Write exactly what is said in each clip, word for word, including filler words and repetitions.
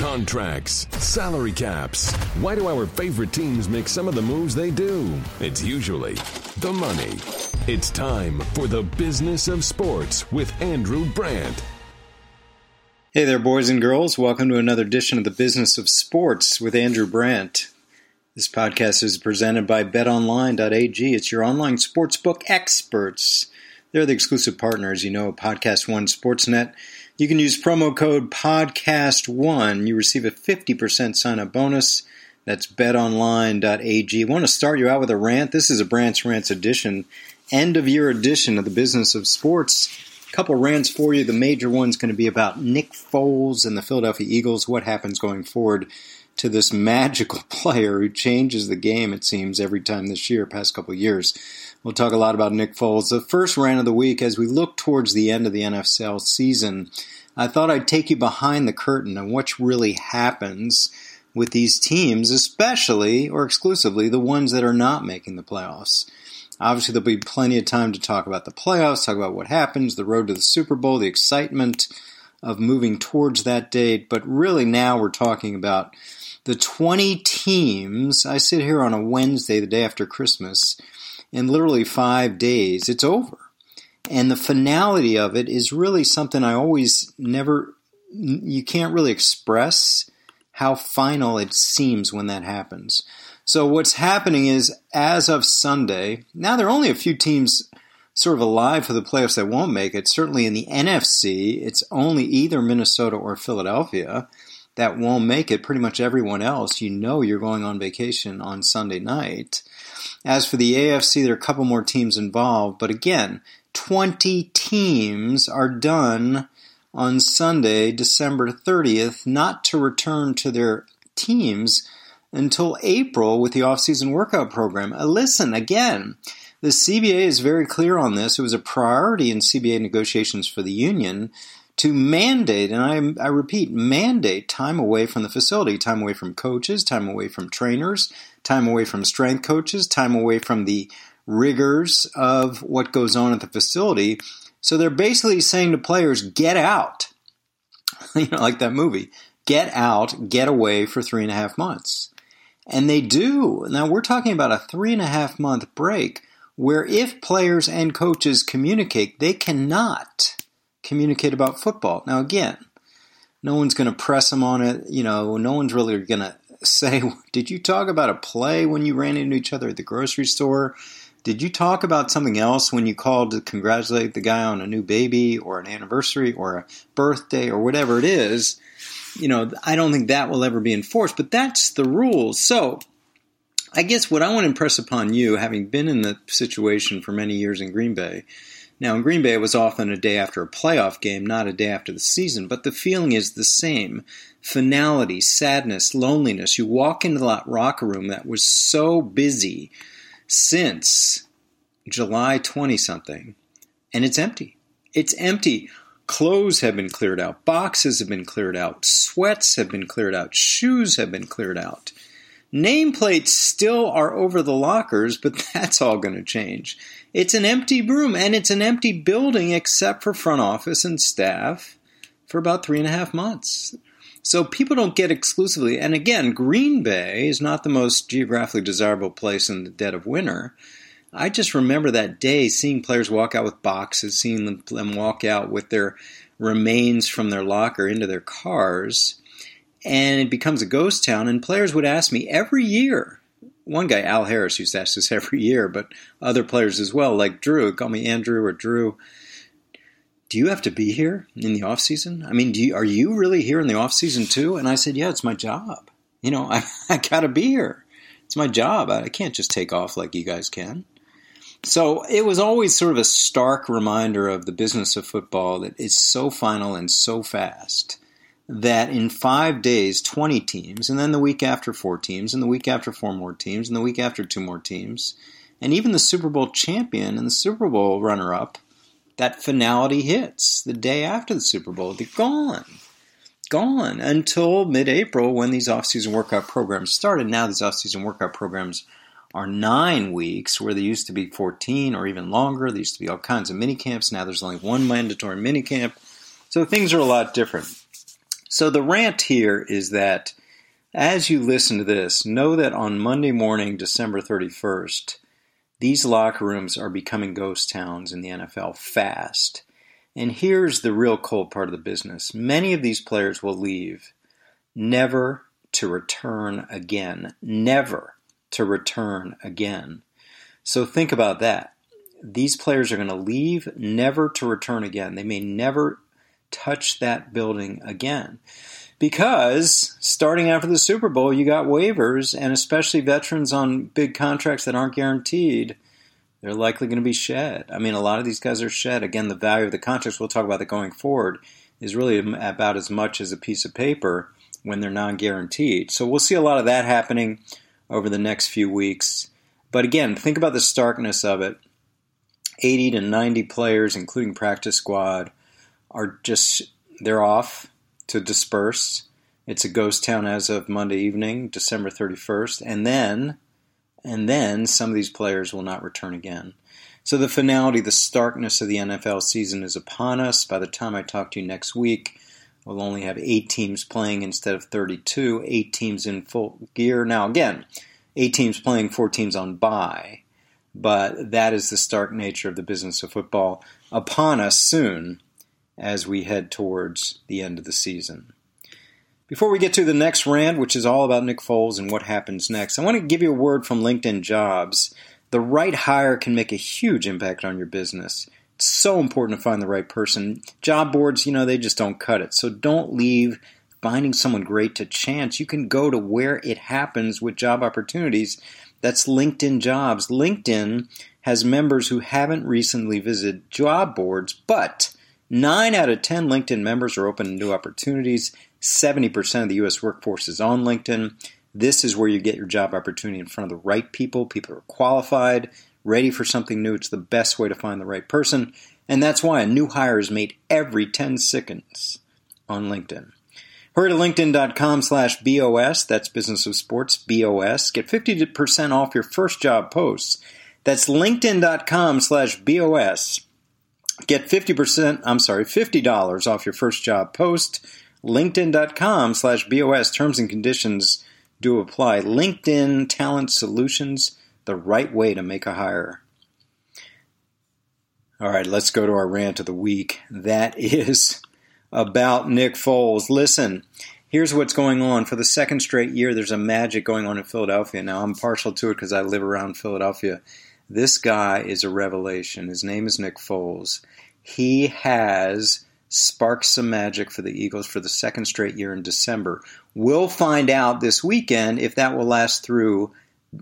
contracts, salary caps. Why do our favorite teams make some of the moves they do? It's usually the money. It's time for the business of sports with Andrew Brandt. Hey there, boys and girls. Welcome to another edition of the business of sports with Andrew Brandt. This podcast is presented by bet online dot a g. It's your online sportsbook experts. They're the exclusive partners, you know, Podcast One Sportsnet. You can use promo code podcast one. You receive a fifty percent sign-up bonus. That's bet online dot a g. I want to start you out with a rant. This is a Brant's Rants edition, end-of-year edition of the business of sports. A couple rants for you. The major one's going to be about Nick Foles and the Philadelphia Eagles, what happens going forward to this magical player who changes the game, it seems, every time this year, past couple of years. We'll talk a lot about Nick Foles. The first rant of the week, as we look towards the end of the N F L season, I thought I'd take you behind the curtain on what really happens with these teams, especially or exclusively the ones that are not making the playoffs. Obviously, there'll be plenty of time to talk about the playoffs, talk about what happens, the road to the Super Bowl, the excitement of moving towards that date. But really now we're talking about the twenty teams. I sit here on a Wednesday, the day after Christmas, in literally five days, it's over. And the finality of it is really something I always never, you can't really express how final it seems when that happens. So what's happening is, as of Sunday, now there are only a few teams sort of alive for the playoffs that won't make it. Certainly in the N F C, it's only either Minnesota or Philadelphia that won't make it. Pretty much everyone else, you know you're going on vacation on Sunday night. As for the A F C, there are a couple more teams involved. But again, twenty teams are done on Sunday, December thirtieth, not to return to their teams until April with the off-season workout program. Listen, again, the C B A is very clear on this. It was a priority in C B A negotiations for the union to mandate, and I, I repeat, mandate time away from the facility, time away from coaches, time away from trainers, time away from strength coaches, time away from the rigors of what goes on at the facility. So they're basically saying to players, get out. You know, like that movie, get out, get away for three and a half months. And they do. Now we're talking about a three and a half month break where if players and coaches communicate, they cannot communicate about football. Now, again, no one's going to press them on it. You know, no one's really going to say, did you talk about a play when you ran into each other at the grocery store? Did you talk about something else when you called to congratulate the guy on a new baby or an anniversary or a birthday or whatever it is? You know, I don't think that will ever be enforced, but that's the rule. So I guess what I want to impress upon you, having been in the situation for many years in Green Bay. Now, in Green Bay, it was often a day after a playoff game, not a day after the season, but the feeling is the same. Finality, sadness, loneliness. You walk into that locker room that was so busy since July twentieth-something, and it's empty. It's empty. Clothes have been cleared out. Boxes have been cleared out. Sweats have been cleared out. Shoes have been cleared out. Nameplates still are over the lockers, but that's all going to change. It's an empty room, and it's an empty building except for front office and staff for about three and a half months. So people don't get exclusively. And again, Green Bay is not the most geographically desirable place in the dead of winter. I just remember that day seeing players walk out with boxes, seeing them walk out with their remains from their locker into their cars. And it becomes a ghost town, and players would ask me every year. One guy, Al Harris, used to ask this every year, but other players as well, like Drew, call me Andrew or Drew. Do you have to be here in the off season? I mean, do you, are you really here in the off season too? And I said, yeah, it's my job. You know, I, I got to be here. It's my job. I, I can't just take off like you guys can. So it was always sort of a stark reminder of the business of football that it's so final and so fast, that in five days, twenty teams, and then the week after four teams, and the week after four more teams, and the week after two more teams, and even the Super Bowl champion and the Super Bowl runner-up, that finality hits the day after the Super Bowl. They're gone. Gone until mid-April when these off-season workout programs started. Now these off-season workout programs are nine weeks where they used to be fourteen or even longer. There used to be all kinds of mini camps. Now there's only one mandatory mini camp. So things are a lot different. So the rant here is that as you listen to this, know that on Monday morning, December thirty-first, these locker rooms are becoming ghost towns in the N F L fast. And here's the real cold part of the business. Many of these players will leave, never to return again. Never to return again. So think about that. These players are going to leave, never to return again. They may never touch that building again. Because starting after the Super Bowl, you got waivers, and especially veterans on big contracts that aren't guaranteed, they're likely going to be shed. I mean, a lot of these guys are shed. Again, the value of the contracts, we'll talk about that going forward, is really about as much as a piece of paper when they're non-guaranteed. So we'll see a lot of that happening over the next few weeks. But again, think about the starkness of it. eighty to ninety players, including practice squad, are just, they're off to disperse. It's a ghost town as of Monday evening, December thirty-first, and then and then some of these players will not return again. So the finality, the starkness of the N F L season is upon us. By the time I talk to you next week, we'll only have eight teams playing instead of thirty-two, eight teams in full gear. Now again, eight teams playing, four teams on bye, but that is the stark nature of the business of football upon us soon, as we head towards the end of the season. Before we get to the next rant, which is all about Nick Foles and what happens next, I want to give you a word from LinkedIn Jobs. The right hire can make a huge impact on your business. It's so important to find the right person. Job boards, you know, they just don't cut it. So don't leave finding someone great to chance. You can go to where it happens with job opportunities. That's LinkedIn Jobs. LinkedIn has members who haven't recently visited job boards, but Nine out of ten LinkedIn members are open to new opportunities. seventy percent of the U S workforce is on LinkedIn. This is where you get your job opportunity in front of the right people. People are qualified, ready for something new. It's the best way to find the right person. And that's why a new hire is made every ten seconds on LinkedIn. Hurry to linkedin.com slash BOS. That's Business of Sports, B O S. Get fifty percent off your first job posts. That's linkedin.com slash BOS. Get fifty percent, I'm sorry, fifty dollars off your first job post. LinkedIn.com slash BOS. Terms and conditions do apply. LinkedIn Talent Solutions, the right way to make a hire. All right, let's go to our rant of the week. That is about Nick Foles. Listen, here's what's going on. For the second straight year, there's a magic going on in Philadelphia. Now, I'm partial to it because I live around Philadelphia. This guy is a revelation. His name is Nick Foles. He has sparked some magic for the Eagles for the second straight year in December. We'll find out this weekend if that will last through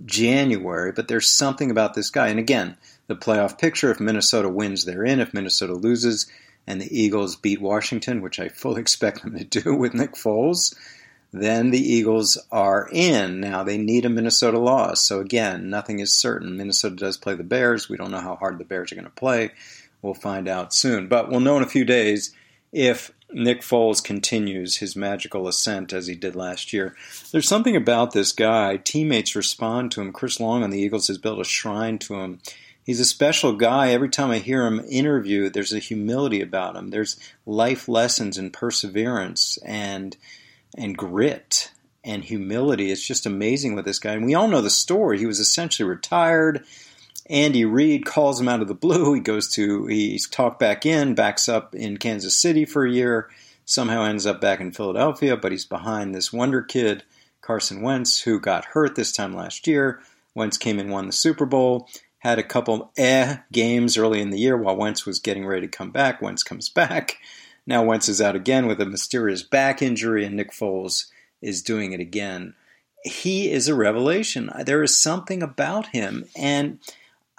January, but there's something about this guy. And again, the playoff picture, if Minnesota wins, they're in. If Minnesota loses and the Eagles beat Washington, which I fully expect them to do with Nick Foles, then the Eagles are in. Now, they need a Minnesota loss. So, again, nothing is certain. Minnesota does play the Bears. We don't know how hard the Bears are going to play. We'll find out soon. But we'll know in a few days if Nick Foles continues his magical ascent as he did last year. There's something about this guy. Teammates respond to him. Chris Long on the Eagles has built a shrine to him. He's a special guy. Every time I hear him interview, there's a humility about him. There's life lessons and perseverance and and grit and humility. It's just amazing with this guy. And we all know the story. He was essentially retired. Andy Reid calls him out of the blue. He goes to, he's talked back in, backs up in Kansas City for a year, somehow ends up back in Philadelphia, but he's behind this wonder kid, Carson Wentz, who got hurt this time last year. Wentz came and won the Super Bowl, had a couple eh games early in the year while Wentz was getting ready to come back. Wentz comes back. Now Wentz is out again with a mysterious back injury, and Nick Foles is doing it again. He is a revelation. There is something about him. And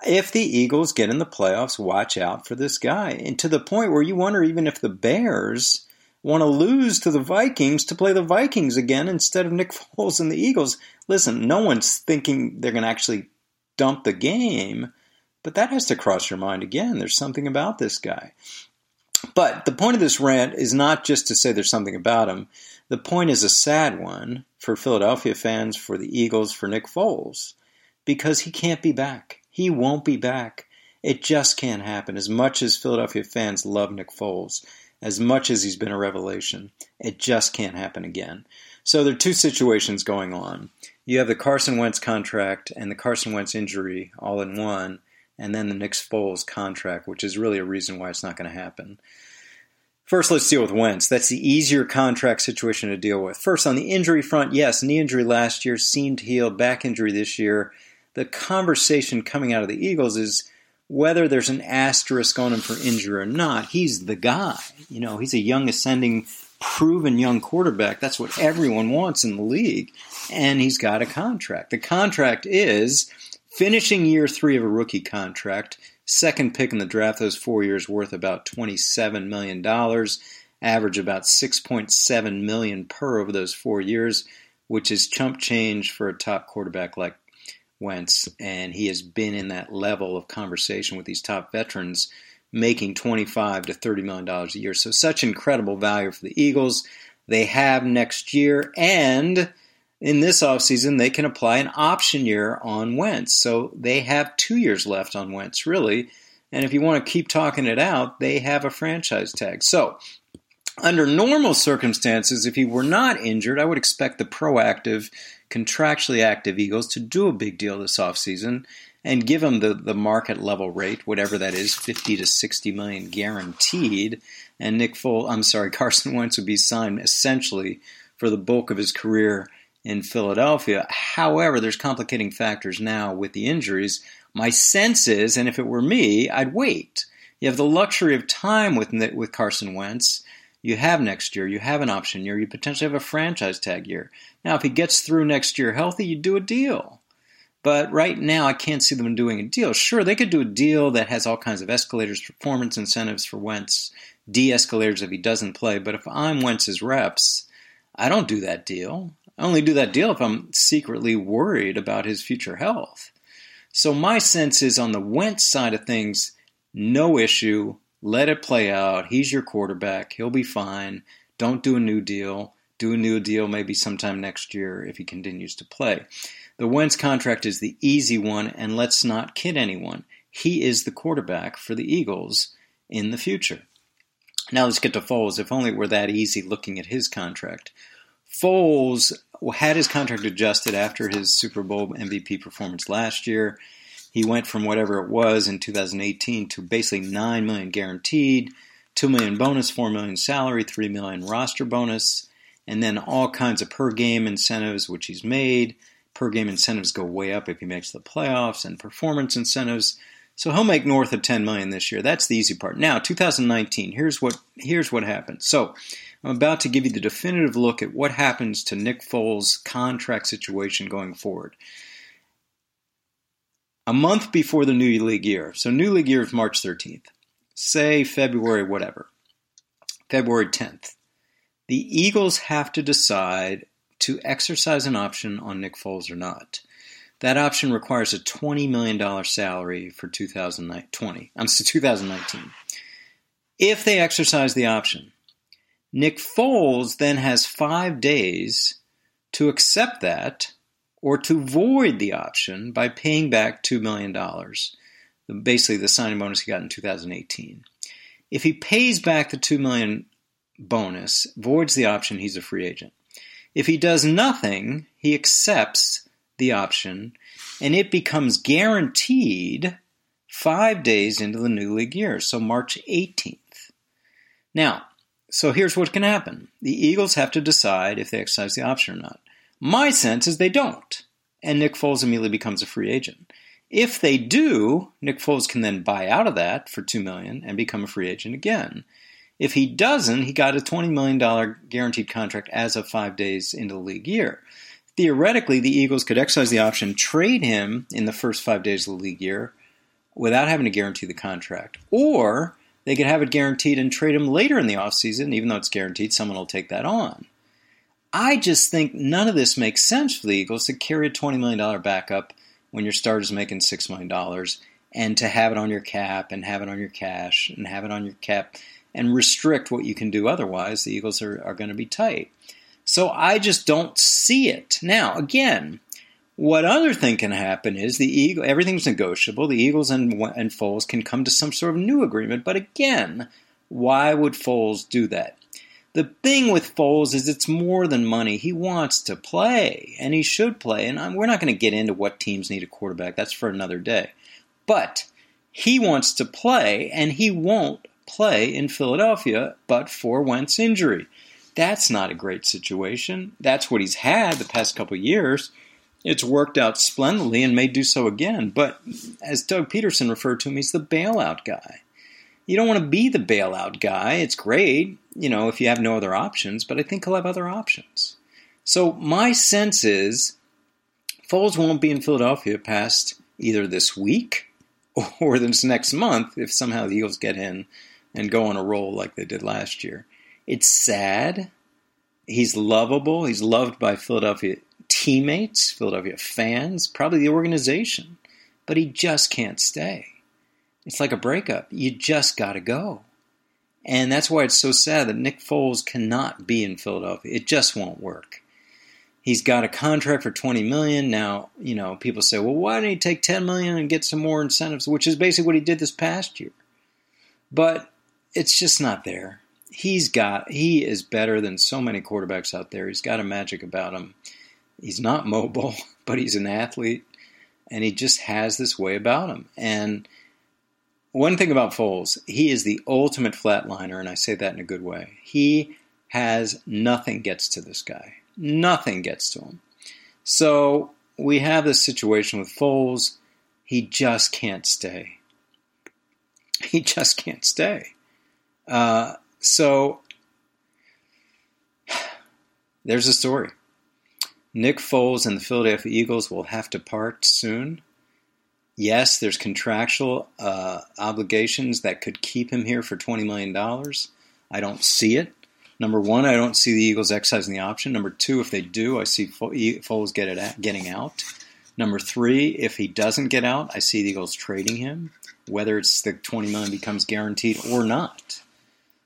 if the Eagles get in the playoffs, watch out for this guy. And to the point where you wonder even if the Bears want to lose to the Vikings to play the Vikings again instead of Nick Foles and the Eagles. Listen, no one's thinking they're going to actually dump the game, but that has to cross your mind again. There's something about this guy. But the point of this rant is not just to say there's something about him. The point is a sad one for Philadelphia fans, for the Eagles, for Nick Foles, because he can't be back. He won't be back. It just can't happen. As much as Philadelphia fans love Nick Foles, as much as he's been a revelation, it just can't happen again. So there are two situations going on. You have the Carson Wentz contract and the Carson Wentz injury all in one, and then the Nick Foles contract, which is really a reason why it's not going to happen. First, let's deal with Wentz. That's the easier contract situation to deal with. First, on the injury front, yes, knee injury last year, seemed to heal, back injury this year. The conversation coming out of the Eagles is whether there's an asterisk on him for injury or not. He's the guy. You know, he's a young, ascending, proven young quarterback. That's what everyone wants in the league. And he's got a contract. The contract is finishing year three of a rookie contract, second pick in the draft, those four years worth about twenty-seven million dollars, average about six point seven million dollars per over those four years, which is chump change for a top quarterback like Wentz. And he has been in that level of conversation with these top veterans, making twenty-five to thirty million dollars a year. So such incredible value for the Eagles. They have next year, and in this offseason, they can apply an option year on Wentz. So they have two years left on Wentz, really. And if you want to keep talking it out, they have a franchise tag. So under normal circumstances, if he were not injured, I would expect the proactive, contractually active Eagles to do a big deal this offseason and give him the, the market level rate, whatever that is, fifty to sixty million dollars guaranteed. And Nick Foles, I'm sorry, Carson Wentz would be signed essentially for the bulk of his career in Philadelphia. However, there's complicating factors now with the injuries. My sense is, and if it were me, I'd wait. You have the luxury of time with with Carson Wentz. You have next year. You have an option year. You potentially have a franchise tag year. Now, if he gets through next year healthy, you do a deal. But right now, I can't see them doing a deal. Sure, they could do a deal that has all kinds of escalators, performance incentives for Wentz, de-escalators if he doesn't play. But if I'm Wentz's reps, I don't do that deal. I only do that deal if I'm secretly worried about his future health. So my sense is on the Wentz side of things, no issue. Let it play out. He's your quarterback. He'll be fine. Don't do a new deal. Do a new deal maybe sometime next year if he continues to play. The Wentz contract is the easy one, and let's not kid anyone. He is the quarterback for the Eagles in the future. Now let's get to Foles. If only it were that easy looking at his contract. Foles had his contract adjusted after his Super Bowl M V P performance last year. He went from whatever it was in two thousand eighteen to basically nine million dollars guaranteed, two million dollars bonus, four million dollars salary, three million dollars roster bonus, and then all kinds of per-game incentives, which he's made. Per-game incentives go way up if he makes the playoffs, and performance incentives. So he'll make north of ten million dollars this year. That's the easy part. Now, two thousand nineteen, here's what here's what happened. So I'm about to give you the definitive look at what happens to Nick Foles' contract situation going forward. A month before the new league year, so new league year is March thirteenth, say February whatever, February tenth, the Eagles have to decide to exercise an option on Nick Foles or not. That option requires a twenty million dollars salary for two thousand twenty, I'm sorry, twenty nineteen. If they exercise the option, Nick Foles then has five days to accept that or to void the option by paying back two million dollars, basically the signing bonus he got in two thousand eighteen. If he pays back the two million dollars bonus, voids the option, he's a free agent. If he does nothing, he accepts the option, and it becomes guaranteed five days into the new league year, so March eighteenth. Now, so here's what can happen. The Eagles have to decide if they exercise the option or not. My sense is they don't, and Nick Foles immediately becomes a free agent. If they do, Nick Foles can then buy out of that for two million dollars and become a free agent again. If he doesn't, he got a twenty million dollars guaranteed contract as of five days into the league year. Theoretically, the Eagles could exercise the option, trade him in the first five days of the league year without having to guarantee the contract. Or they could have it guaranteed and trade him later in the offseason. Even though it's guaranteed, someone will take that on. I just think none of this makes sense for the Eagles to carry a twenty million dollars backup when your starter's making six million dollars and to have it on your cap and have it on your cash and have it on your cap and restrict what you can do otherwise. The Eagles are, are going to be tight. So I just don't see it. Now, again, what other thing can happen is the Eagle, everything's negotiable. The Eagles and, and Foles can come to some sort of new agreement. But again, Why would Foles do that? The thing with Foles is it's more than money. He wants to play, and he should play. And I'm, we're not going to get into what teams need a quarterback. That's for another day. But he wants to play, and he won't play in Philadelphia but for Wentz's injury. That's not a great situation. That's what he's had the past couple of years. It's worked out splendidly and may do so again. But as Doug Peterson referred to him, he's the bailout guy. You don't want to be the bailout guy. It's great, you know, if you have no other options, but I think he'll have other options. So my sense is Foles won't be in Philadelphia past either this week or this next month if somehow the Eagles get in and go on a roll like they did last year. It's sad. He's lovable. He's loved by Philadelphia teammates, Philadelphia fans, probably the organization, but he just can't stay. It's like a breakup. You just got to go. And that's why it's so sad that Nick Foles cannot be in Philadelphia. It just won't work. He's got a contract for twenty million dollars. Now, you know, people say, well, why didn't he take ten million dollars and get some more incentives, which is basically what he did this past year. But it's just not there. He's got, he is better than so many quarterbacks out there. He's got a magic about him. He's not mobile, but he's an athlete. And he just has this way about him. And one thing about Foles, he is the ultimate flatliner, and I say that in a good way. He has nothing gets to this guy. Nothing gets to him. So we have this situation with Foles. He just can't stay. He just can't stay. Uh, so there's a story. Nick Foles and the Philadelphia Eagles will have to part soon. Yes, there's contractual uh, obligations that could keep him here for twenty million dollars. I don't see it. Number one, I don't see the Eagles exercising the option. Number two, if they do, I see Foles get it at, getting out. Number three, if he doesn't get out, I see the Eagles trading him, whether it's the twenty million dollars becomes guaranteed or not.